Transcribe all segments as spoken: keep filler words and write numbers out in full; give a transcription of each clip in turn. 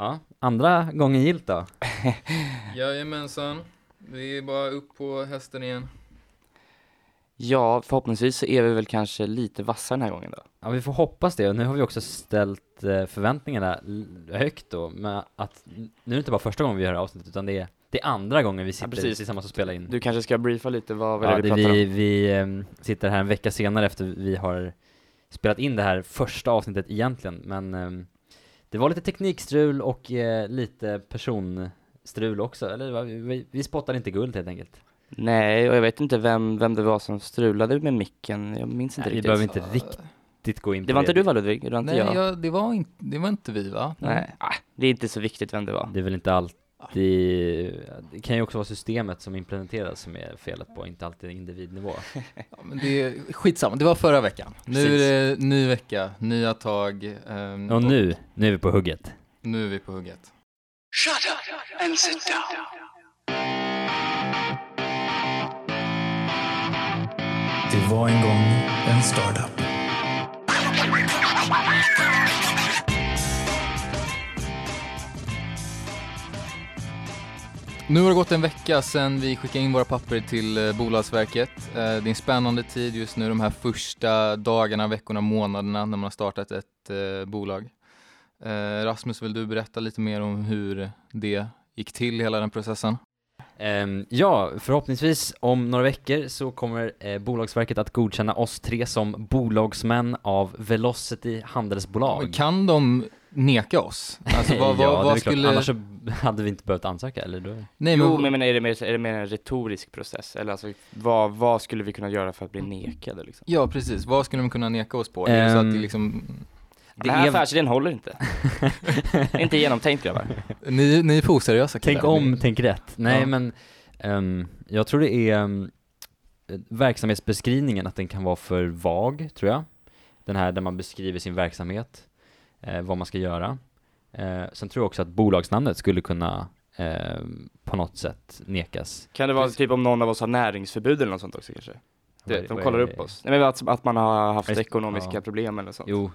Ja, andra gången gilt då. Jajamensan, vi är bara upp på hästen igen. Ja, förhoppningsvis så är vi väl kanske lite vassa den här gången då. Ja, vi får hoppas det. Och nu har vi också ställt förväntningarna högt då. Med att nu är det inte bara första gången vi gör avsnittet, utan det är, det är andra gången vi sitter ja, tillsammans och spelar in. Du kanske ska briefa lite vad, vad ja, det vi pratar vi, om. Vi äm, sitter här en vecka senare efter vi har spelat in det här första avsnittet egentligen. Men äm, det var lite teknikstrul och äh, lite personstrul också. Eller, vi, vi spottade inte guld helt enkelt. Nej, och jag vet inte vem, vem det var som strulade med micken. Jag minns inte Nej, riktigt. Vi behöver inte riktigt gå in på det. Var det. Inte du va, Ludvig? Det var inte Nej, jag. Jag, det, var inte, det var inte vi va? Nej, ah, det är inte så viktigt vem det var. Det är väl inte alltid... Det kan ju också vara systemet som implementeras som är felet på, inte alltid individnivå. Ja, men det är skitsamma, det var förra veckan. Precis. Nu är det ny vecka, nya tag. Um, och nu, nu är vi på hugget. Nu är vi på hugget. Shut up and sit down. Det var en gång en startup. Nu har det gått en vecka sedan vi skickade in våra papper till Bolagsverket. Det är en spännande tid just nu, de här första dagarna, veckorna, månaderna när man har startat ett bolag. Rasmus, vill du berätta lite mer om hur det gick till, hela den processen? Um, ja, förhoppningsvis om några veckor så kommer eh, Bolagsverket att godkänna oss tre som bolagsmän av Velocity Handelsbolag. Men kan de neka oss? Alltså, vad, vad, ja, vad skulle... Annars så hade vi inte behövt ansöka, eller? Då... Nej, men... Jo, men är det, mer, är det mer en retorisk process? Eller alltså, vad, vad skulle vi kunna göra för att bli nekade? Liksom? Ja, precis. Vad skulle de kunna neka oss på? Um... Är det så att det liksom... Den här är... affärsidén håller inte. Inte genomtänkt, grabbar. Ni, ni är på oseriösa. Tänk där. Om, tänk rätt. Nej, ja. men um, jag tror det är um, verksamhetsbeskrivningen, att den kan vara för vag, tror jag. Den här där man beskriver sin verksamhet, eh, vad man ska göra. Eh, sen tror jag också att bolagsnamnet skulle kunna eh, på något sätt nekas. Kan det vara typ om någon av oss har näringsförbud eller något sånt också kanske? Det, de kollar upp oss. Nej, men att, att man har haft ekonomiska ja. problem eller sånt. Jo,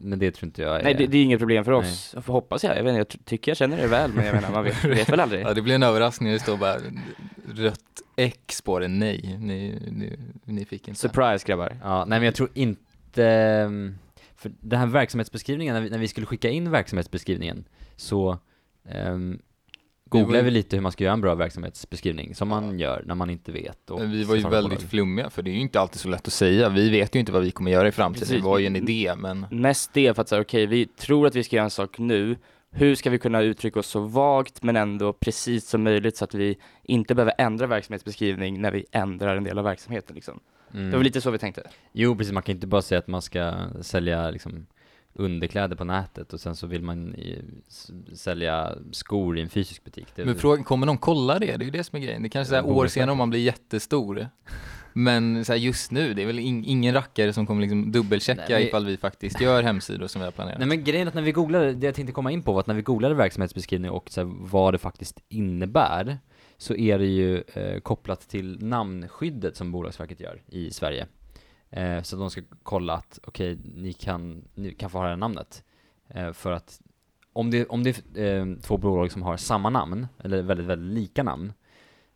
men det tror inte jag är... Nej, det, det är inget problem för oss. Nej. Jag hoppas jag. Jag, vet, jag t- tycker jag känner det väl, men jag menar, man vet, vet väl aldrig. Ja, det blir en överraskning när det står bara rött X på det. Nej, ni, ni, ni fick inte. Surprise, grabbar. Ja, nej, men jag tror inte... För den här verksamhetsbeskrivningen, när vi, när vi skulle skicka in verksamhetsbeskrivningen så... Um, Googlar vi lite hur man ska göra en bra verksamhetsbeskrivning som man gör när man inte vet. Och vi var ju väldigt flummiga, för det är ju inte alltid så lätt att säga. Vi vet ju inte vad vi kommer göra i framtiden. Precis. Det var ju en idé, men... Mest det är för att säga, okej, okay, vi tror att vi ska göra en sak nu. Hur ska vi kunna uttrycka oss så vagt men ändå precis som möjligt så att vi inte behöver ändra verksamhetsbeskrivning när vi ändrar en del av verksamheten, liksom. Mm. Det var lite så vi tänkte. Jo, precis. Man kan inte bara säga att man ska sälja, liksom... underkläder på nätet och sen så vill man i, s- sälja skor i en fysisk butik. Det men frågan, kommer de kolla det? Det är ju det som är grejen. Det kanske såhär år senare om man blir jättestor. Men såhär just nu, det är väl in, ingen rackare som kommer liksom dubbelchecka. Nej, ifall vi faktiskt gör hemsidor som vi har planerat. Nej, men grejen är att när vi googlade, det jag tänkte komma in på var att när vi googlade verksamhetsbeskrivning och så här, vad det faktiskt innebär, så är det ju eh, kopplat till namnskyddet som Bolagsverket gör i Sverige. Så de ska kolla att okej, okay, ni, kan, ni kan få ha det här namnet. Eh, för att om det, om det är eh, två bolag som har samma namn, eller väldigt, väldigt lika namn,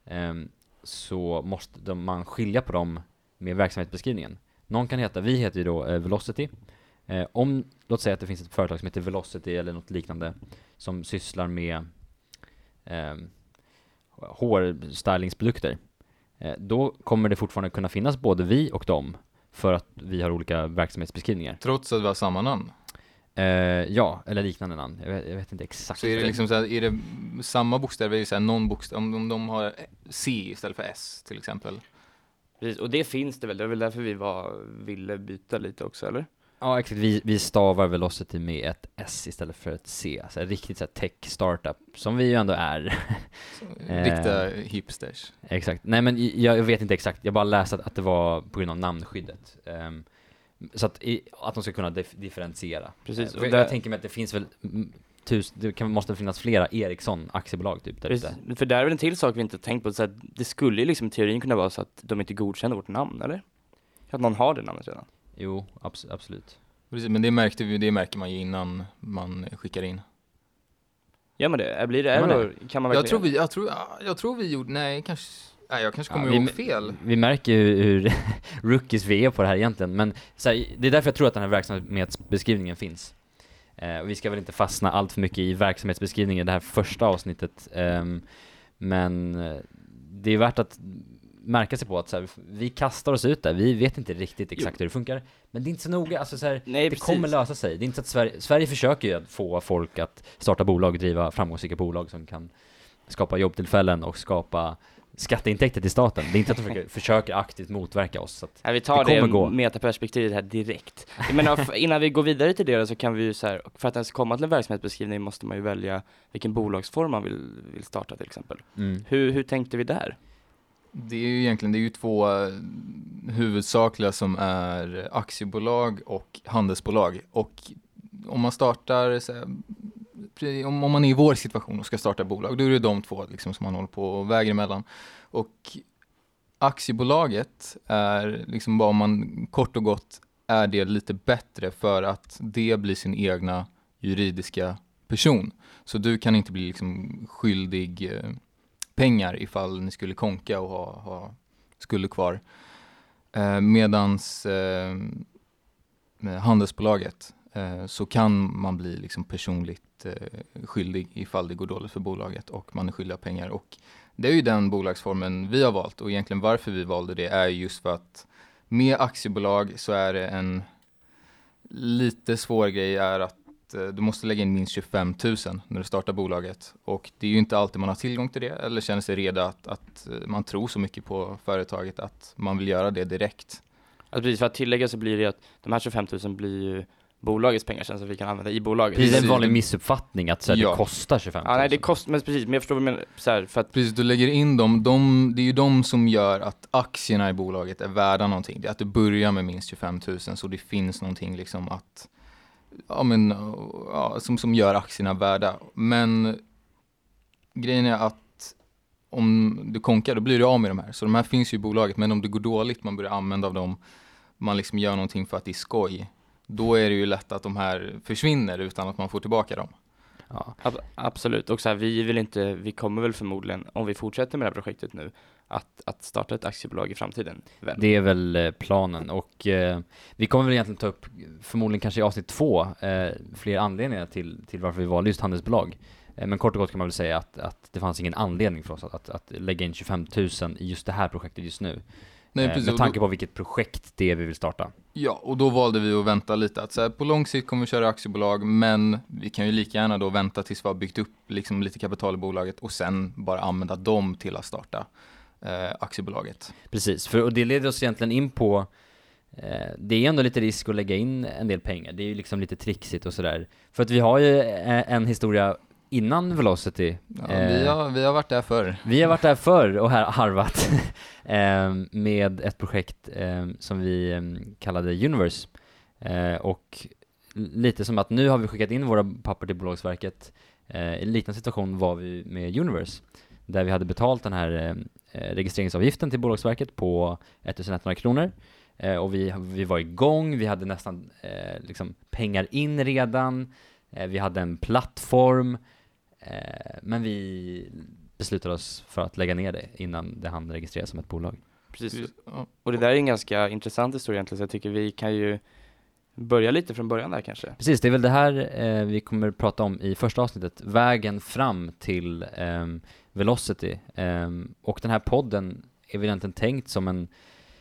eh, så måste de, man skilja på dem med verksamhetsbeskrivningen. Någon kan heta, vi heter ju då eh, Velocity. Eh, om, låt säga att det finns ett företag som heter Velocity eller något liknande som sysslar med eh, hårstylingsprodukter. Eh, då kommer det fortfarande kunna finnas både vi och dem. För att vi har olika verksamhetsbeskrivningar. Trots att vi har samma namn? Eh, ja, eller liknande namn. Jag vet, jag vet inte exakt. Så är det liksom så här, är det samma bokstäver eller så här, någon bokstav? Om, om de har C istället för S till exempel. Precis, och det finns det väl. Det var väl därför vi var, ville byta lite också, eller? Ja, exakt. Vi, vi stavar Velocity med ett S istället för ett C. Så här, riktigt så här tech-startup, som vi ju ändå är. Riktiga hipsters. Exakt. Nej, men jag, jag vet inte exakt. Jag bara läste att, att det var på grund av namnskyddet. Um, så att, i, att de ska kunna dif- differentiera. Precis. Uh, och där, jag tänker mig att det finns väl... M- Tus, det kan, måste finnas flera Ericsson-aktiebolag typ där ute. För där är väl en till sak vi inte tänkt på. Så att det skulle ju liksom teorin kunna vara så att de inte godkänner vårt namn, eller? Att någon har det namnet redan. Jo, abs- absolut. Precis, men det märkte vi, det märker man ju innan man skickar in. Gör man det? Blir det error? Kan man verkligen? Jag tror vi, jag tror, jag tror vi gjorde, nej kanske, nej jag kanske kommer ja, ihåg vi, fel. Vi märker ju hur rookies vi är på det här egentligen, men så här, det är därför jag tror att den här verksamhetsbeskrivningen finns. Eh, och vi ska väl inte fastna allt för mycket i verksamhetsbeskrivningen i det här första avsnittet, eh, men det är värt att märka sig på att så här, vi kastar oss ut där. Vi vet inte riktigt exakt jo. hur det funkar. Men det är inte så noga. Alltså, så här, nej, det precis. kommer lösa sig. Det är inte så att Sverige, Sverige försöker ju att få folk att starta bolag och driva framgångsrika bolag som kan skapa jobbtillfällen och skapa skatteintäkter till staten. Det är inte att de försöker, försöker aktivt motverka oss. Så att ja, vi tar det, det metaperspektivet här direkt. Jag menar, innan vi går vidare till det så kan vi ju så här, för att ens komma till en verksamhetsbeskrivning måste man ju välja vilken bolagsform man vill, vill starta till exempel. Mm. Hur, hur tänkte vi där? Det är ju egentligen det är ju två huvudsakliga som är aktiebolag och handelsbolag. Och om man startar, så här, om, om man är i vår situation och ska starta bolag, då är det de två liksom, som man håller på och väger emellan. Och aktiebolaget är liksom bara, om man kort och gott är det lite bättre för att det blir sin egna juridiska person. Så du kan inte bli liksom skyldig pengar ifall ni skulle konka och ha, ha skulle kvar. Eh, medans eh, med handelsbolaget eh, så kan man bli liksom personligt eh, skyldig ifall det går dåligt för bolaget och man är skyldig pengar. Och det är ju den bolagsformen vi har valt, och egentligen varför vi valde det är just för att med aktiebolag så är det en lite svår grej är att du måste lägga in minst tjugofem tusen när du startar bolaget, och det är ju inte alltid man har tillgång till det eller känner sig redo att, att man tror så mycket på företaget att man vill göra det direkt. Alltså precis, för att tillägga så blir det att de här tjugofem tusen blir ju bolagets pengar sen som vi kan använda i bolaget. Precis, det är en vanlig missuppfattning att så här, ja. det kostar tjugofem tusen. Ja, nej, det kostar, men precis, men jag förstår vad du menar. Så här, för att... Precis, du lägger in dem, de, det är ju de som gör att aktierna i bolaget är värda någonting. Det är att du börjar med minst tjugofem tusen så det finns någonting liksom att Ja, men, ja, som, som gör aktierna värda. Men grejen är att om du konkar då blir du av med de här. Så de här finns ju i bolaget, men om det går dåligt, man börjar använda av dem, man liksom gör någonting för att det är skoj, då är det ju lätt att de här försvinner utan att man får tillbaka dem. Ja. Ab- absolut, och så här, vi vill inte, vi kommer väl förmodligen, om vi fortsätter med det här projektet nu, att, att starta ett aktiebolag i framtiden. Väl? Det är väl planen, och eh, vi kommer väl egentligen ta upp, förmodligen kanske i avsnitt två, eh, fler anledningar till, till varför vi valde just handelsbolag. Eh, men kort och gott kan man väl säga att, att det fanns ingen anledning för oss att, att, att lägga in tjugofem tusen i just det här projektet just nu. Nej, precis, med tanke på vilket projekt det är vi vill starta. Ja, och då valde vi att vänta lite. Att så här, på lång sikt kommer vi köra aktiebolag, men vi kan ju lika gärna då vänta tills vi har byggt upp liksom lite kapital i bolaget och sen bara använda dem till att starta eh, aktiebolaget. Precis, för, och det leder oss egentligen in på eh, det är ändå lite risk att lägga in en del pengar. Det är ju liksom lite trixigt och sådär. För att vi har ju en historia innan Velocity. Ja, vi, har, vi har varit där förr. Vi har varit där förr och här harvat med ett projekt som vi kallade Universe. Och lite som att nu har vi skickat in våra papper till Bolagsverket. I liknande situation var vi med Universe, där vi hade betalt den här registreringsavgiften till Bolagsverket på ettusen etthundra kronor. Och vi, vi var igång, vi hade nästan liksom pengar in redan. Vi hade en plattform. Men vi beslutade oss för att lägga ner det innan det hann registreras som ett bolag. Precis. Och det där är en ganska intressant historia egentligen. Så jag tycker vi kan ju börja lite från början där kanske. Precis, det är väl det här eh, vi kommer prata om i första avsnittet. Vägen fram till eh, Velocity. Eh, och den här podden är väl egentligen tänkt som en,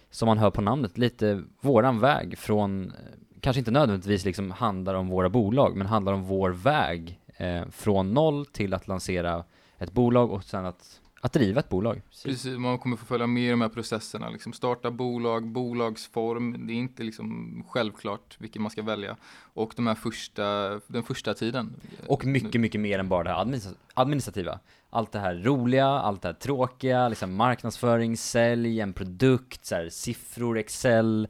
som man hör på namnet, lite våran väg från... Kanske inte nödvändigtvis liksom handlar om våra bolag, men handlar om vår väg eh, från noll till att lansera ett bolag och sen att, att driva ett bolag. Precis, man kommer få följa med i de här processerna. Liksom starta bolag, bolagsform, det är inte liksom självklart vilken man ska välja. Och de här första, den första tiden. Och mycket, mycket mer än bara det här administrativa. Allt det här roliga, allt det här tråkiga, liksom marknadsföring, sälj, en produkt, så här, siffror, Excel...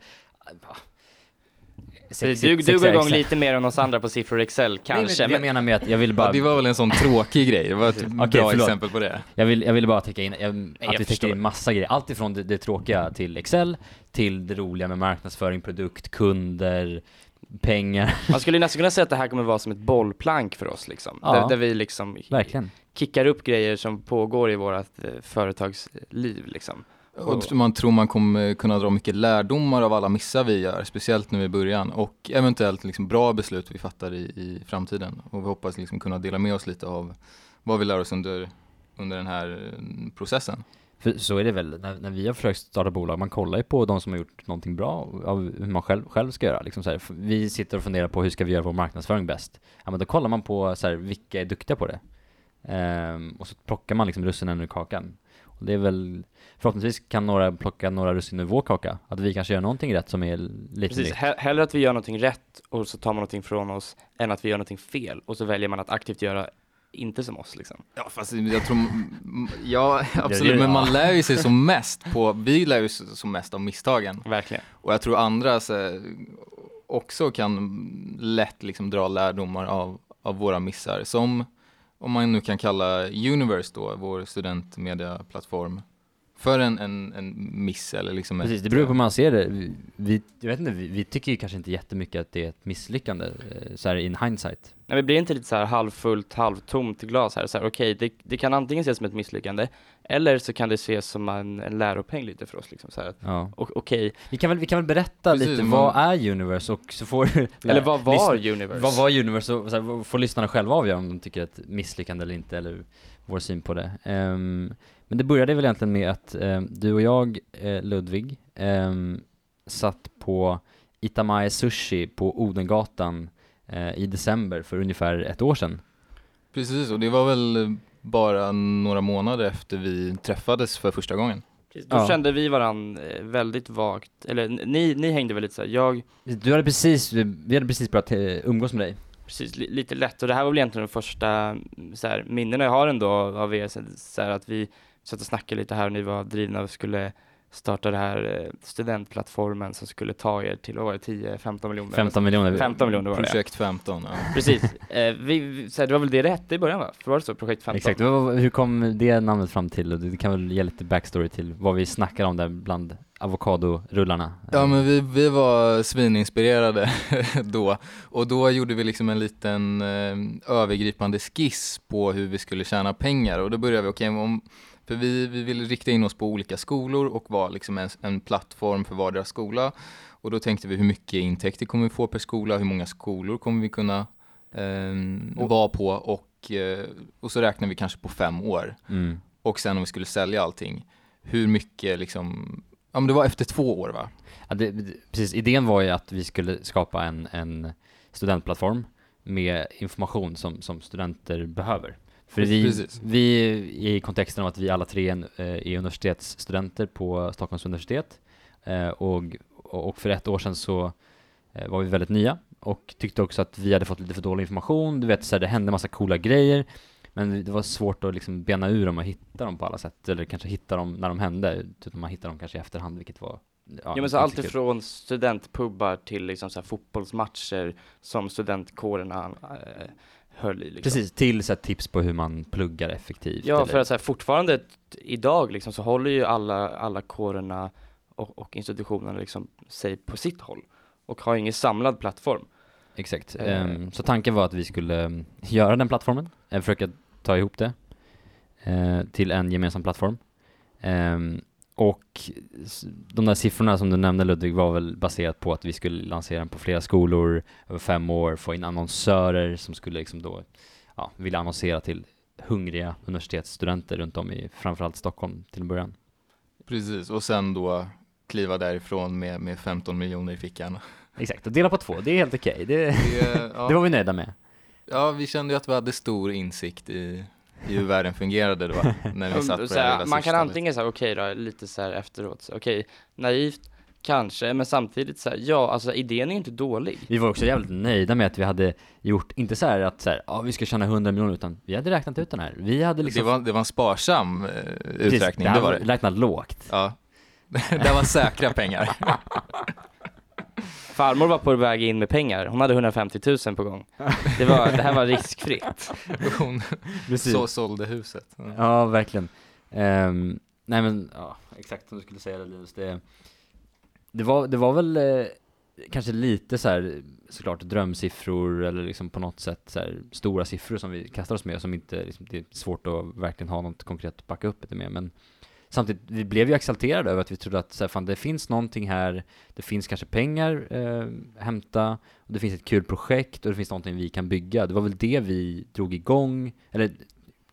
Sex, du, du går igång Excel. Lite mer än oss andra på siffror Excel kanske. Nej, men, men... Jag menar med att jag vill bara... Ja, det var väl en sån tråkig grej. Det var ett okay, bra förlåt. exempel på det. Jag vill, jag vill bara täcka in jag, Nej, att jag vi täcker in massa grejer. Allt ifrån det, det tråkiga till Excel till det roliga med marknadsföring, produkt, kunder, pengar. Man skulle nästan kunna säga att det här kommer vara som ett bollplank för oss liksom. Ja, där, där vi liksom verkligen kickar upp grejer som pågår i vårat eh, företagsliv liksom. Och man tror man kommer kunna dra mycket lärdomar av alla missar vi gör, speciellt nu i början, och eventuellt liksom bra beslut vi fattar i, i framtiden. Och vi hoppas liksom kunna dela med oss lite av vad vi lär oss under, under den här processen. För så är det väl, när, när vi har försökt starta bolag, man kollar ju på de som har gjort någonting bra av hur man själv, själv ska göra. Liksom så här, vi sitter och funderar på hur ska vi göra vår marknadsföring bäst. Ja, men då kollar man på så här, vilka är duktiga på det. Ehm, och så plockar man liksom russinen ur kakan. Och det är väl, förhoppningsvis kan några plocka några russin ur vår kaka. Att vi kanske gör någonting rätt som är lite precis, nytt. Hellre att vi gör någonting rätt och så tar man någonting från oss än att vi gör någonting fel. Och så väljer man att aktivt göra inte som oss liksom. Ja, fast jag tror... ja, absolut. Men man lär ju sig som mest på... Vi lär ju som mest av misstagen. Verkligen. Och jag tror andra så, också kan lätt liksom dra lärdomar av, av våra missar. Som... om man nu kan kalla Universe då, vår studentmediaplattform, för en, en, en miss eller liksom... Precis, ett, det beror på hur man ser det. Vi, vi, jag vet inte, vi, vi tycker ju kanske inte jättemycket att det är ett misslyckande så här in hindsight. Nej, men det blir inte lite så här halvfullt, halvtomt glas här. Så här okej, okay, det, det kan antingen ses som ett misslyckande eller så kan det ses som en, en läropeng lite för oss liksom så här. Ja. Och okej, okay. vi kan väl vi kan väl berätta precis, lite vad man... är Universe och så får eller vad var lyssna, Universe? Vad var Universe och så här, får lyssnarna själva avgöra om de tycker att misslyckande eller inte eller vår syn på det. Um, men det började väl egentligen med att um, du och jag, eh, Ludvig, um, satt på Itamae Sushi på Odengatan eh, i december för ungefär ett år sedan. Precis, och det var väl bara några månader efter vi träffades för första gången. Precis, då ja. kände vi varann väldigt vagt, eller ni, ni hängde väl lite så här, jag... Du hade precis, vi hade precis börjat umgås med dig. Precis, lite lätt. Och det här var väl egentligen den första så här, minnen jag har ändå av er. Så här, att vi satt och snackade lite här och ni var drivna och skulle starta den här studentplattformen som skulle ta er till, vad var det, tio femton miljoner? femton miljoner. femton miljoner var det. Projekt femton, ja. Precis. Eh, vi, så här, det var väl det det hette i början, va? För var det så? Projekt femton. Exakt. Hur kom det namnet fram till? Det kan väl ge lite backstory till vad vi snackar om där bland... avokadorullarna. Ja, men vi, vi var svininspirerade då. Och då gjorde vi liksom en liten eh, övergripande skiss på hur vi skulle tjäna pengar. Och då började vi, okej, okay, om, för vi, vi ville rikta in oss på olika skolor och vara liksom en, en plattform för vardera skola. Och då tänkte vi hur mycket intäkter kommer vi få per skola, hur många skolor kommer vi kunna eh, och, vara på och, eh, och så räknar vi kanske på fem år. Mm. Och sen om vi skulle sälja allting, hur mycket liksom... Ja, men det var efter två år, va? Ja, det, precis, idén var ju att vi skulle skapa en, en studentplattform med information som, som studenter behöver. För vi, vi i kontexten av att vi alla tre är universitetsstudenter på Stockholms universitet och, och för ett år sedan så var vi väldigt nya och tyckte också att vi hade fått lite för dålig information. Du vet, så här, det hände massa coola grejer. Men det var svårt att liksom bena ur dem och hitta dem på alla sätt. Eller kanske hitta dem när de hände. Utan man hittar dem kanske i efterhand, vilket var... Ja, ja men så allt ifrån studentpubbar till liksom så här fotbollsmatcher som studentkårerna äh, höll i. Liksom. Precis, till så här tips på hur man pluggar effektivt. Ja, eller? För att så här, fortfarande idag liksom, så håller ju alla, alla kårerna och, och institutionerna liksom, sig på sitt håll. Och har ingen samlad plattform. Exakt. Mm. Så tanken var att vi skulle göra den plattformen. Försöka ta ihop det eh, till en gemensam plattform. Eh, och de där siffrorna som du nämnde, Ludvig, var väl baserat på att vi skulle lansera den på flera skolor över fem år, få in annonsörer som skulle liksom då, ja, vilja annonsera till hungriga universitetsstudenter runt om i framförallt Stockholm till början. Precis, och sen då kliva därifrån med, med femton miljoner i fickan. Exakt, och dela på två, det är helt okej. Okay. Det, det, ja. Det var vi nöjda med. Ja, vi kände ju att vi hade stor insikt i, i hur världen fungerade då. När vi satt på såhär, man kan antingen säga okej okay då, lite så här efteråt. Så, okej, okay, naivt kanske, men samtidigt så här, ja, alltså idén är inte dålig. Vi var också jävligt nöjda med att vi hade gjort, inte så här att så här, ja, vi ska tjäna hundra miljoner, utan vi hade räknat ut den här. Vi hade liksom... det, var, det var en sparsam eh, uträkning, det, här, det var det. Räknat lågt. Ja, det var säkra pengar. Farmor var på väg in med pengar. Hon hade hundrafemtio tusen på gång. Det, var, det här var riskfritt. Hon så sålde huset. Mm. Ja, verkligen. Um, nej men, ja, exakt som du skulle säga det, Linus. Det, det, var, det var väl kanske lite så här, såklart drömsiffror eller liksom på något sätt så här, stora siffror som vi kastar oss med, som inte liksom, det är svårt att verkligen ha något konkret att backa upp det med, men samtidigt vi blev ju exalterade över att vi trodde att så här, fan, det finns någonting här, det finns kanske pengar eh, hämta, och det finns ett kul projekt och det finns någonting vi kan bygga. Det var väl det vi drog igång eller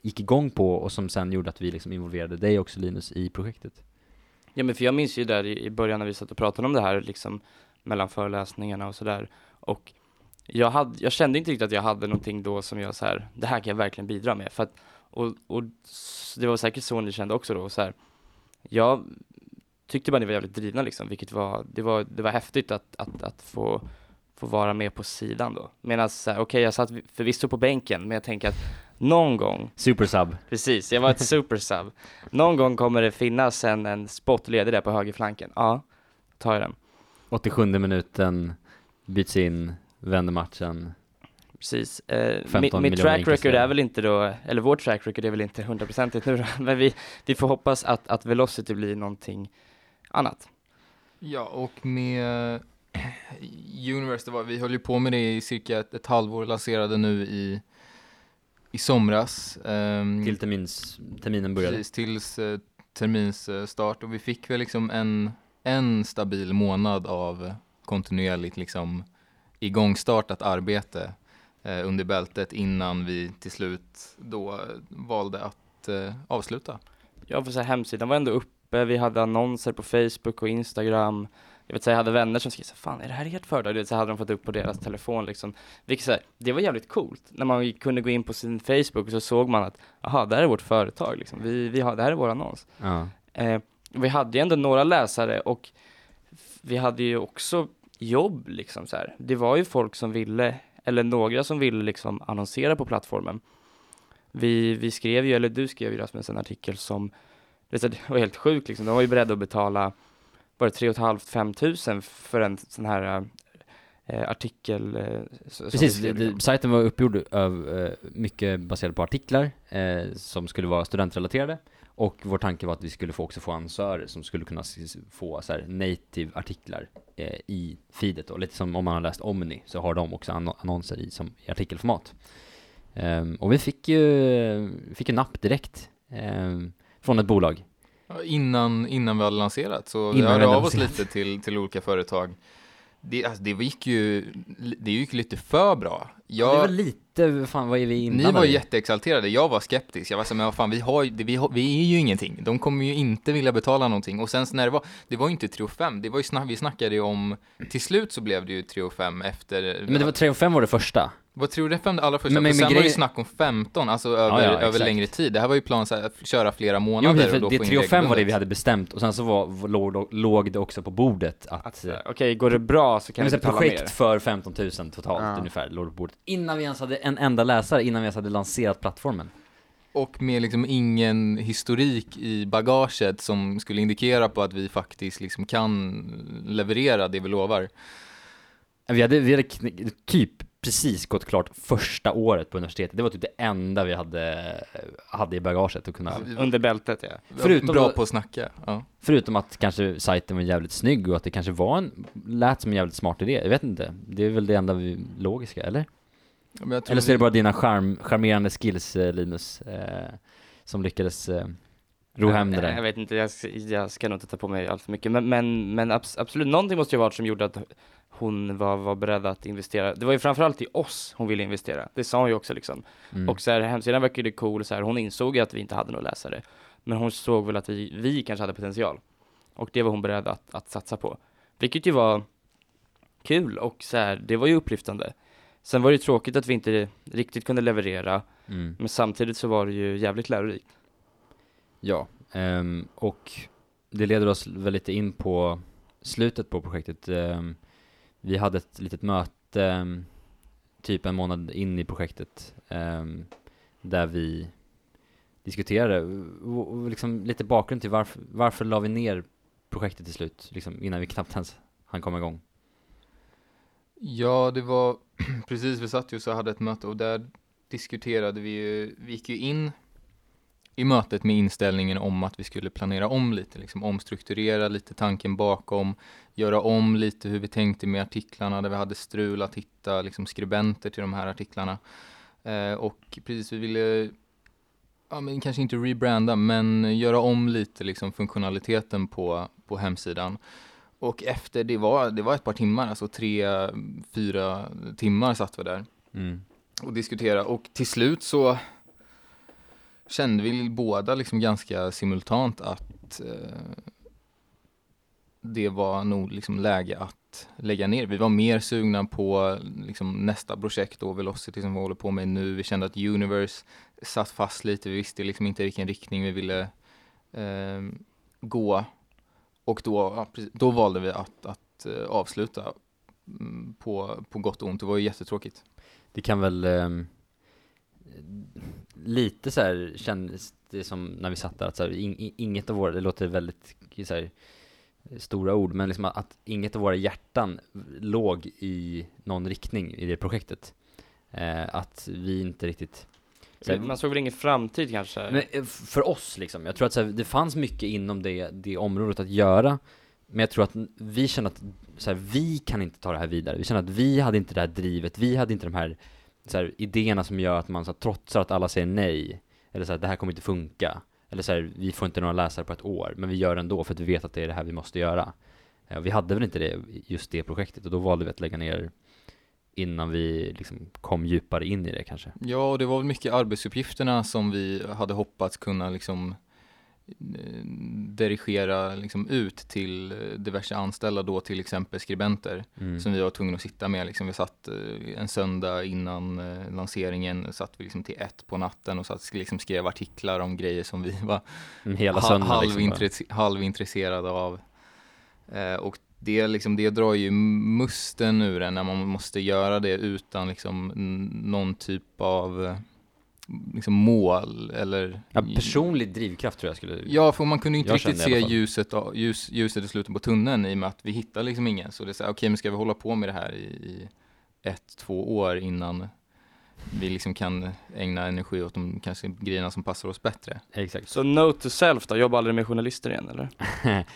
gick igång på, och som sen gjorde att vi liksom involverade dig också, Linus, i projektet. Ja, men för jag minns ju där i början när vi satt och pratade om det här liksom mellan föreläsningarna och sådär, och jag, hade, jag kände inte riktigt att jag hade någonting då som jag så här, det här kan jag verkligen bidra med, för att, och, och det var säkert så ni kände också då, så här, jag tyckte bara ni var jävligt drivna liksom, vilket var, det var, det var häftigt att, att, att få, få vara med på sidan då, medan så här, okej okay, jag satt förvisso på bänken, men jag tänker att någon gång... Supersub. Precis, jag var ett supersub. Någon gång kommer det finnas en, en spot ledig där på högerflanken. Ja, tar jag den. åttiosjunde minuten, byts in, vänder matchen. Precis. Eh, mitt mitt track record är väl inte då, eller vårt track record är väl inte hundraprocentigt nu då, men vi, vi får hoppas att, att Velocity blir någonting annat. Ja, och med Universe, det var, vi höll ju på med det i cirka ett, ett halvår, lanserade nu i I somras. Um, till termins, terminen började. Precis, tills uh, terminsstart. Uh, och vi fick väl liksom en, en stabil månad av kontinuerligt liksom igångstartat arbete uh, under bältet innan vi till slut då valde att uh, avsluta. Jag får säga, hemsidan var ändå uppe. Vi hade annonser på Facebook och Instagram. Jag vet säga, jag hade vänner som skrev så, fan, är det här helt föredrag? Så hade de fått upp på deras telefon liksom. Vilket, så här, det var jävligt coolt. När man kunde gå in på sin Facebook och så såg man att, aha, det här är vårt företag liksom. Vi, vi har, det här är vår annons. Ja. Eh, vi hade ju ändå några läsare, och vi hade ju också jobb liksom så här. Det var ju folk som ville, eller några som ville liksom annonsera på plattformen. Vi, vi skrev ju, eller du skrev ju, Rasmus, en artikel som, det var helt sjukt liksom. De var ju beredda att betala var det tre och ett halvt till fem tusen för en sån här äh, artikel. Äh, Precis, det, det, sajten var uppgjord av äh, mycket baserad på artiklar äh, som skulle vara studentrelaterade, och vår tanke var att vi skulle få också få ansörer som skulle kunna få så här native artiklar äh, i feedet då. Lite som om man har läst Omni, så har de också annon- annonser i, som, i artikelformat. Ähm, och vi fick ju, fick en napp direkt äh, från ett bolag. Innan, innan vi hade lanserat, så vi hörde av oss lite till, till olika företag. Det, alltså, det, gick ju, det gick lite för bra. Jag, det var lite, fan, vad är vi innan? Ni var jätteexalterade, jag var skeptisk. Jag var så, men vad fan, vi, har, vi, har, vi är ju ingenting. De kommer ju inte vilja betala någonting. Och sen när det var, det var ju inte tre och fem, det var ju snack, vi snackade ju om, till slut så blev det ju tre och fem efter. Men det var tre och fem var det första. Vad tror du fem alla första? Men, men, men sen grej... var det ju snack om femton, alltså över, ja, ja, över längre tid. Det här var ju plan så här, att köra flera månader. Jo, för, och då det tre och fem var det vi hade bestämt, och sen så var, låg, låg det också på bordet att, att okej, okay, går det bra så kan vi betala projekt mer. För femton tusen totalt, ja, ungefär låg det på bordet. Innan vi ens hade en enda läsare, innan vi ens hade lanserat plattformen. Och med liksom ingen historik i bagaget som skulle indikera på att vi faktiskt liksom kan leverera det vi lovar. Vi hade, vi hade typ precis gått klart första året på universitetet. Det var typ det enda vi hade, hade i bagaget att kunna... Under bältet, ja. Förutom, bra på att snacka. Ja. Förutom att kanske sajten var jävligt snygg och att det kanske var en, lät som en jävligt smart idé. Jag vet inte. Det är väl det enda vi, logiska, eller? Ja, men jag tror eller så är det bara dina charm, charmerande skills, Linus, eh, som lyckades eh, ro hem det där. Jag vet inte, jag ska, jag ska nog inte ta på mig allt för mycket. Men, men, men absolut, någonting måste ju ha varit som gjorde att hon var, var beredd att investera. Det var ju framförallt i oss hon ville investera. Det sa hon ju också liksom. Mm. Och så här, hemsidan verkade cool. Så här, hon insåg ju att vi inte hade några läsare. Men hon såg väl att vi, vi kanske hade potential. Och det var hon beredd att, att satsa på. Vilket ju var kul. Och så här, det var ju upplyftande. Sen var det ju tråkigt att vi inte riktigt kunde leverera. Mm. Men samtidigt så var det ju jävligt lärorikt. Ja. Um, och det leder oss väl lite in på slutet på projektet. Um, Vi hade ett litet möte typ en månad in i projektet där vi diskuterade och liksom lite bakgrund till varför, varför la vi ner projektet till slut liksom innan vi knappt ens hann komma igång. Ja, det var precis, vi satt ju så hade ett möte och där diskuterade vi ju, vi gick ju in i mötet med inställningen om att vi skulle planera om lite, liksom omstrukturera lite tanken bakom, göra om lite hur vi tänkte med artiklarna, där vi hade strul att hitta liksom skribenter till de här artiklarna. Eh, och precis, vi ville, ja, men kanske inte rebranda, men göra om lite liksom funktionaliteten på, på hemsidan. Och efter, det var, det var ett par timmar, alltså tre, fyra timmar satt vi där mm. och diskuterade. Och till slut så kände vi båda liksom ganska simultant att eh, det var nog liksom läge att lägga ner. Vi var mer sugna på liksom nästa projekt då, Velocity, som vi håller på med nu. Vi kände att Universe satt fast lite. Vi visste liksom inte vilken riktning vi ville eh, gå. Och då, då valde vi att, att avsluta på, på gott och ont. Det var ju jättetråkigt. Det kan väl eh, lite så här kändes det som när vi satt där att så här, in, inget av våra, det låter väldigt så här, stora ord, men liksom att, att inget av våra hjärtan låg i någon riktning i det projektet. Eh, att vi inte riktigt... Så man såg väl ingen framtid kanske? Men för oss liksom. Jag tror att så här, det fanns mycket inom det, det området att göra. Men jag tror att vi kände att så här, vi kan inte ta det här vidare. Vi kände att vi hade inte det här drivet. Vi hade inte de här, så här idéerna som gör att man så här, trotsar att alla säger nej. Eller så här, det här kommer inte funka. Eller så här, vi får inte några läsare på ett år. Men vi gör det ändå för att vi vet att det är det här vi måste göra. Vi hade väl inte det, just det projektet. Och då valde vi att lägga ner innan vi liksom kom djupare in i det kanske. Ja, och det var väl mycket arbetsuppgifterna som vi hade hoppats kunna liksom dirigera liksom ut till diverse anställda då, till exempel skribenter mm. som vi var tvungna att sitta med. Liksom vi satt en söndag innan lanseringen, satt vi liksom till ett på natten och satt, liksom skrev artiklar om grejer som vi var hela söndagen ha- halvintresse- liksom. halvintresserade av. Eh, och Det, liksom, det drar ju musten ur en när man måste göra det utan liksom, någon typ av liksom, mål. Eller... Ja, personlig drivkraft tror jag skulle... Ja, för man kunde inte jag riktigt se ljuset, ljus, ljuset i slutet på tunneln, i och med att vi hittar liksom ingen. Så det är så här, okej, men ska vi hålla på med det här i, i ett, två år innan vi liksom kan ägna energi åt de kanske grejerna som passar oss bättre. Exakt. Så note to self då, jobbar aldrig med journalister igen eller?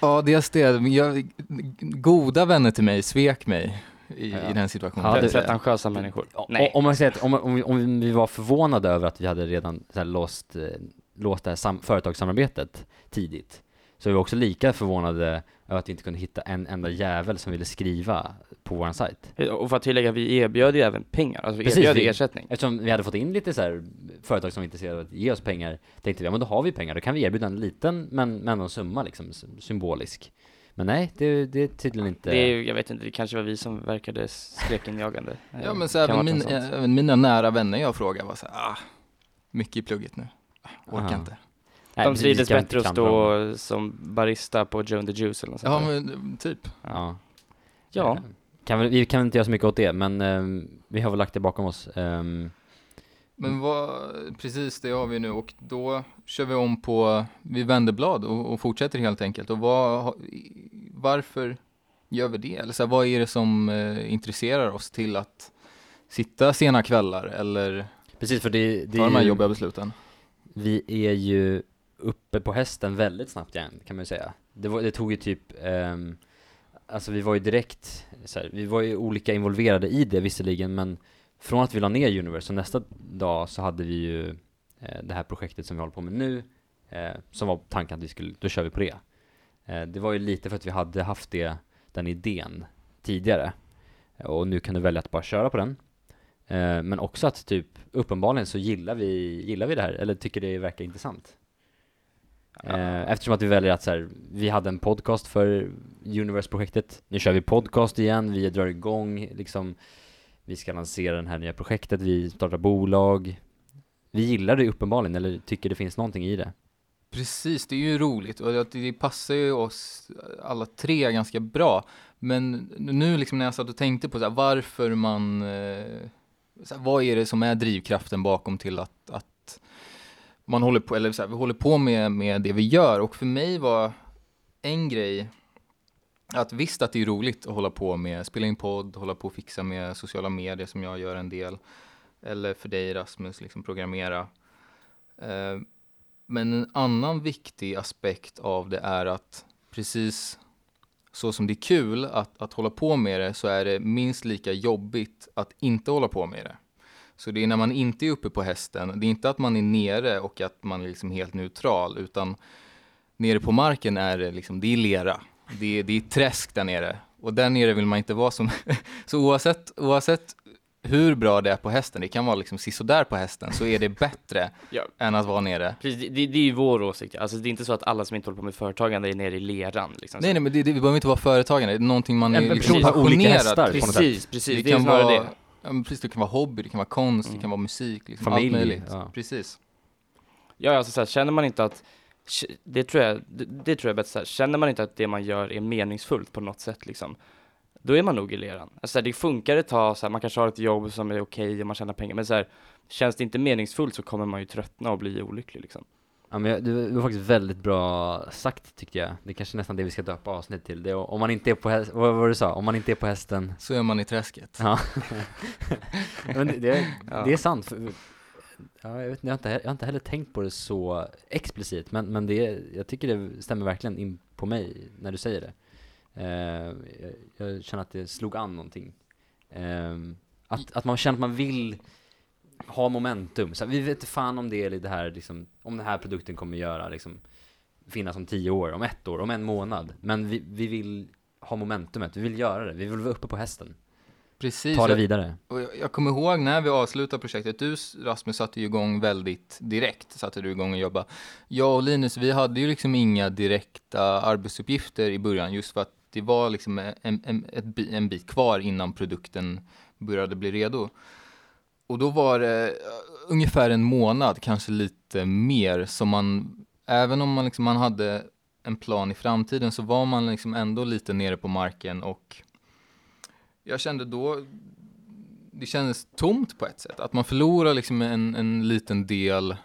Ja, det är stället. Jag, goda vänner till mig svek mig i, ja. i den situationen. Ja, det är pretentiösa människor. Nej. Om, man säger att, om, om, om vi var förvånade över att vi hade redan så här låst, låst det här sam- företagssamarbetet tidigt, så vi var också lika förvånade över att vi inte kunde hitta en enda jävel som ville skriva på vår sajt. Och för att tillägga, vi erbjöd ju även pengar. Alltså vi Precis, erbjöd vi, ersättning. Eftersom vi hade fått in lite så här företag som var intresserade av att ge oss pengar, tänkte vi, ja men då har vi pengar, då kan vi erbjuda en liten men, men någon summa liksom, symbolisk. Men nej, det, det är tydligen inte... Det är, jag vet inte, det kanske var vi som verkade skräckinjagande. Ja, men så även, min, även mina nära vänner jag frågade var så här, ah, mycket i plugget nu. Orkar Aha. inte. De trivdes bättre att stå som barista på Joe and the Juice eller något sånt. Ja, men typ. Ja. ja. Kan vi, vi kan inte göra så mycket åt det, men um, vi har väl lagt det bakom oss. Um, men vad, precis det har vi nu, och då kör vi om på, vi vänder blad och, och fortsätter helt enkelt. Och vad, varför gör vi det? Eller så här, vad är det som uh, intresserar oss till att sitta sena kvällar? Eller precis, för det, det ta de här ju, jobbiga besluten? Vi är ju uppe på hästen väldigt snabbt igen, kan man ju säga. Det, var, det tog ju typ... Um, alltså vi var ju direkt... Så här, vi var ju olika involverade i det visserligen, men från att vi la ner Universe, så nästa dag så hade vi ju eh, det här projektet som vi håller på med nu, eh, som var tanken att vi skulle... Då kör vi på det. Eh, det var ju lite för att vi hade haft det, den idén tidigare. Och nu kan du välja att bara köra på den. Eh, men också att typ uppenbarligen så gillar vi, gillar vi det här, eller tycker det verkar intressant. Eftersom att vi väljer att så här, vi hade en podcast för Universe-projektet, nu kör vi podcast igen, vi drar igång liksom, vi ska lansera det här nya projektet, vi startar bolag, vi gillar det uppenbarligen, eller tycker det finns någonting i det. Precis, det är ju roligt och det passar ju oss alla tre ganska bra, men nu liksom när jag satt och tänkte på så här, varför man så här, vad är det som är drivkraften bakom till att, att man håller på, eller så här, vi håller på med, med det vi gör. Och för mig var en grej att visst att det är roligt att hålla på med, spela in podd, hålla på och fixa med sociala medier som jag gör en del. Eller för dig Rasmus, liksom programmera. Eh, Men en annan viktig aspekt av det är att precis så som det är kul att, att hålla på med det, så är det minst lika jobbigt att inte hålla på med det. Så det är när man inte är uppe på hästen, det är inte att man är nere och att man är liksom helt neutral, utan nere på marken är det, liksom, det är lera, det är, det är träsk där nere. Och där nere vill man inte vara som... Så oavsett, oavsett hur bra det är på hästen, det kan vara liksom sisådär på hästen, så är det bättre ja. än att vara nere. Precis, det, det är ju vår åsikt. Alltså, det är inte så att alla som inte håller på med företagande är nere i leran. Liksom. Nej, nej, men det, det behöver inte vara företagande. Det är någonting man ja, är liksom passionerad. Precis, precis. Det, det kan vara det. Ja, precis, det kan vara hobby, det kan vara konst, mm. det kan vara musik. Liksom, familj. Allt möjligt. Ja. Precis. Ja, alltså så här, känner man inte att... Det tror jag, det, det tror jag är bättre så här. Känner man inte att det man gör är meningsfullt på något sätt, liksom, då är man nog i leran. Alltså, det funkar ett tag, så här, man kanske har ett jobb som är okej och man tjänar pengar, men så här, känns det inte meningsfullt så kommer man ju tröttna och bli olycklig, liksom. Ja, men det var faktiskt väldigt bra sagt, tyckte jag. Det är kanske nästan det vi ska döpa avsnitt till. Det är, om man inte är på hästen, vad var det du sa? Om man inte är på hästen så är man i träsket. Ja. Men det, det, ja. det är sant, för, ja, jag vet, jag har inte, jag har inte heller tänkt på det så explicit, men, men det, jag tycker det stämmer verkligen in på mig när du säger det. Uh, jag, jag känner att det slog an någonting. Uh, att, att man känner att man vill ha momentum. Så vi vet inte fan om det är det här, liksom, om den här produkten kommer göra, liksom, finnas om tio år, om ett år, om en månad. Men vi, vi vill ha momentumet, vi vill göra det, vi vill vara uppe på hästen. Precis. Ta det vidare. Och jag, jag kommer ihåg när vi avslutade projektet. Du, Rasmus, satte ju igång väldigt direkt. Satte du igång och jobba. Jag och Linus, vi hade ju liksom inga direkta arbetsuppgifter i början. Just för att det var liksom en, en, ett, en bit kvar innan produkten började bli redo. Och då var det ungefär en månad, kanske lite mer. Så man, även om man, liksom, man hade en plan i framtiden, så var man liksom ändå lite nere på marken. Och jag kände då, det kändes tomt på ett sätt. Att man förlorar liksom en, en liten del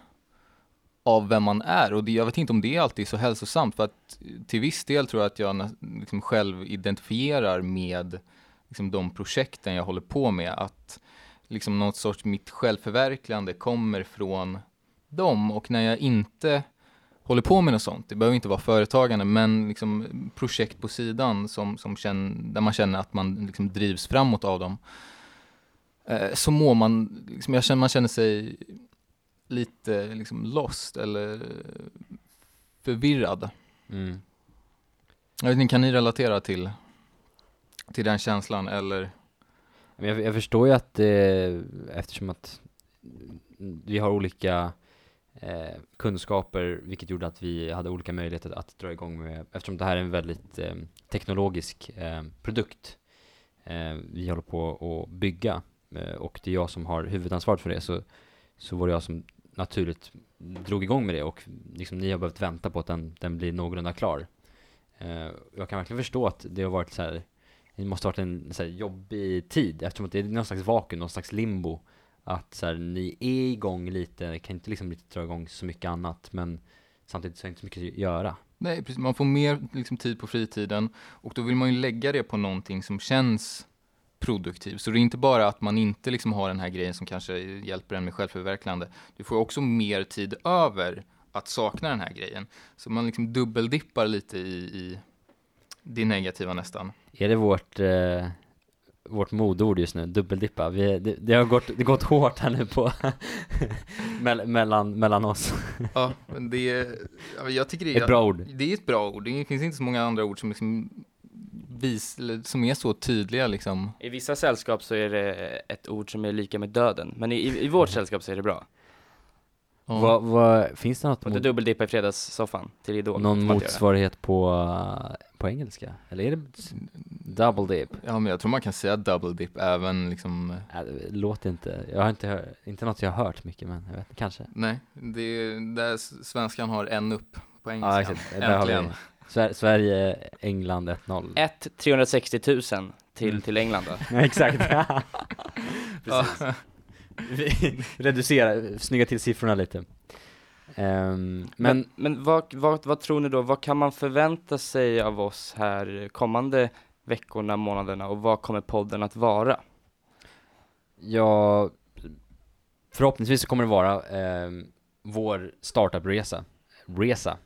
av vem man är. Och det, jag vet inte om det alltid är så hälsosamt. För att till viss del tror jag att jag liksom själv identifierar med liksom de projekten jag håller på med. Att liksom något sorts mitt självförverkligande kommer från dem. Och när jag inte håller på med något sånt, det behöver inte vara företagande, men liksom projekt på sidan som, som känner, där man känner att man liksom drivs framåt av dem, eh, så mår man, liksom, jag känner, man känner sig lite liksom lost eller förvirrad. Mm. Jag vet inte, kan ni relatera till, till den känslan? Eller? Jag, jag förstår ju att eh, eftersom att vi har olika Eh, kunskaper, vilket gjorde att vi hade olika möjligheter att, att dra igång med, eftersom det här är en väldigt eh, teknologisk eh, produkt eh, vi håller på att bygga, eh, och det är jag som har huvudansvaret för det, så, så var det jag som naturligt drog igång med det, och liksom, ni har behövt vänta på att den, den blir någorlunda klar. Eh, jag kan verkligen förstå att det har varit så här, det måste ha varit en så här jobbig tid, eftersom att det är någon slags vakuum, någon slags limbo. Att så här, ni är igång lite, kan inte liksom lite dra igång så mycket annat, men samtidigt så är det inte så mycket att göra. Nej, precis. Man får mer liksom tid på fritiden, och då vill man ju lägga det på någonting som känns produktivt. Så det är inte bara att man inte liksom har den här grejen som kanske hjälper en med självförverkligande. Du får också mer tid över att sakna den här grejen. Så man liksom dubbeldippar lite i, i det negativa nästan. Är det vårt... Eh... vårt modord just nu, dubbeldippa. Vi, det, det har gått, det gått hårt här nu på mell, mellan, mellan oss. Ja, men det är, jag tycker det är ett bra ord. Det är ett bra ord. Det finns inte så många andra ord som liksom vis, som är så tydliga liksom. I vissa sällskap så är det ett ord som är lika med döden, men i, i vårt sällskap så är det bra. Mm. Vad, vad, finns det något mot... dubbeldippa i fredagssoffan till Idol? Någon motsvarighet på, på engelska? Eller är det double dip? Ja, men jag tror man kan säga double dip även liksom... Låt inte. Jag har inte hört, inte något jag har hört mycket, men jag vet kanske. Nej, det är där svenskan har en upp på engelska. Ja, exakt. Äntligen. Sver- Sverige, England ett noll. ett trehundrasextiotusen till, mm. till England då. Ja, exakt. Precis. Vi reducerar, snygga till siffrorna lite. Um, men men, men vad, vad, vad tror ni då? Vad kan man förvänta sig av oss här kommande veckorna, månaderna? Och vad kommer podden att vara? Ja, förhoppningsvis så kommer det vara eh, vår startup-resa. Resa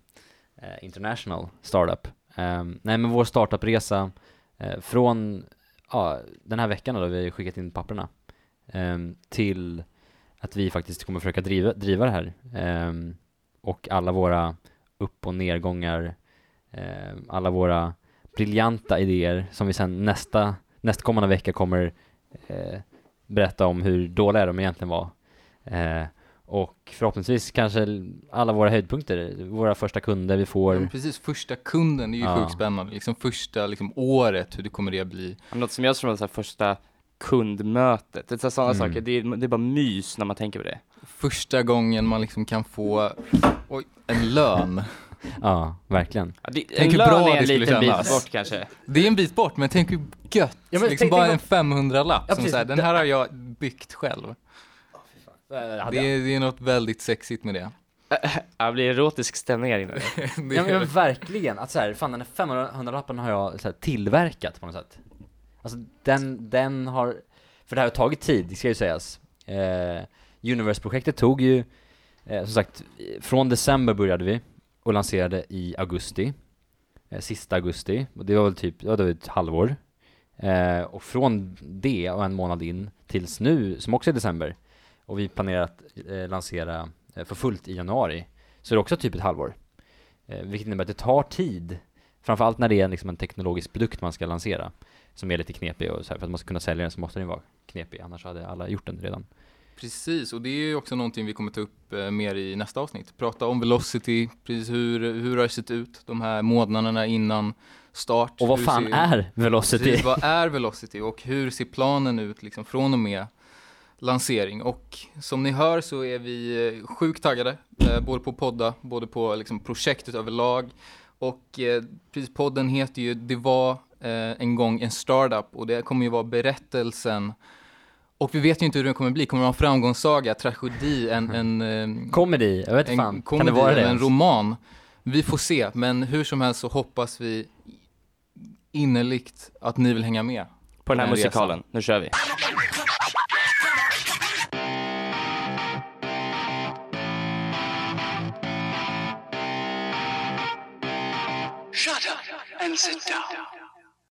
eh, International Startup. Eh, nej, men vår startup-resa eh, från ja, den här veckan då vi har skickat in papperna eh, till att vi faktiskt kommer försöka driva, driva det här. Eh, och alla våra upp- och nedgångar, eh, alla våra briljanta idéer som vi sen nästa nästkommande vecka kommer eh, berätta om hur dåliga de egentligen var. Eh, och förhoppningsvis kanske alla våra höjdpunkter, våra första kunder vi får. Ja, precis, första kunden är ju ja. sjukt spännande. Liksom första liksom, året, hur det kommer det bli. Något som jag tror är så här, första kundmötet. Det är sådana mm. saker, det är, det är bara mys när man tänker på det. Första gången man liksom kan få oj, en lön. Ja, verkligen. Ja, det, tänk hur bra det skulle kännas. Bort, kanske. Det är en bit bort, men tänk hur gött. Ja, men, liksom tänk, bara tänk, en femhundralapp. Ja, som så här, den här har jag byggt själv. Oh, fy fan. Det, det, är, det är något väldigt sexigt med det. Det blir erotisk stämning här inne. det ja, men verkligen. Att så här, fan, den här femhundralappen har jag så här, tillverkat på något sätt. Alltså, den, den har... För det här har tagit tid, det ska ju sägas. Eh, Universe-projektet tog ju... Eh, som sagt, från december började vi. Och lanserade i augusti. Eh, sista augusti. Och det var väl typ ja, det var ett halvår. Eh, och från det och en månad in tills nu, som också är december. Och vi planerar att eh, lansera eh, för fullt i januari. Så det är också typ ett halvår. Eh, vilket innebär att det tar tid. Framförallt när det är liksom en teknologisk produkt man ska lansera. Som är lite knepig. Och så här, för att man ska kunna sälja den så måste den vara knepig. Annars hade alla gjort den redan. Precis, och det är ju också någonting vi kommer ta upp eh, mer i nästa avsnitt. Prata om Velocity, precis hur, hur har det sett ut de här månaderna innan start. Och vad fan ser, är Velocity? Precis, vad är Velocity och hur ser planen ut liksom, från och med lansering? Och som ni hör så är vi sjukt taggade, eh, både på podda, både på liksom, projektet överlag. Och eh, precis, podden heter ju Det var eh, en gång en startup, och det kommer ju vara berättelsen. Och vi vet ju inte hur den kommer bli. Kommer det vara en framgångssaga, tragedi, en... en komedi, jag vet inte fan. Kan det vara det? En roman. Vi får se, men hur som helst så hoppas vi innerligt att ni vill hänga med. På den här, den här musikalen. Resan. Nu kör vi. Shut up and sit down.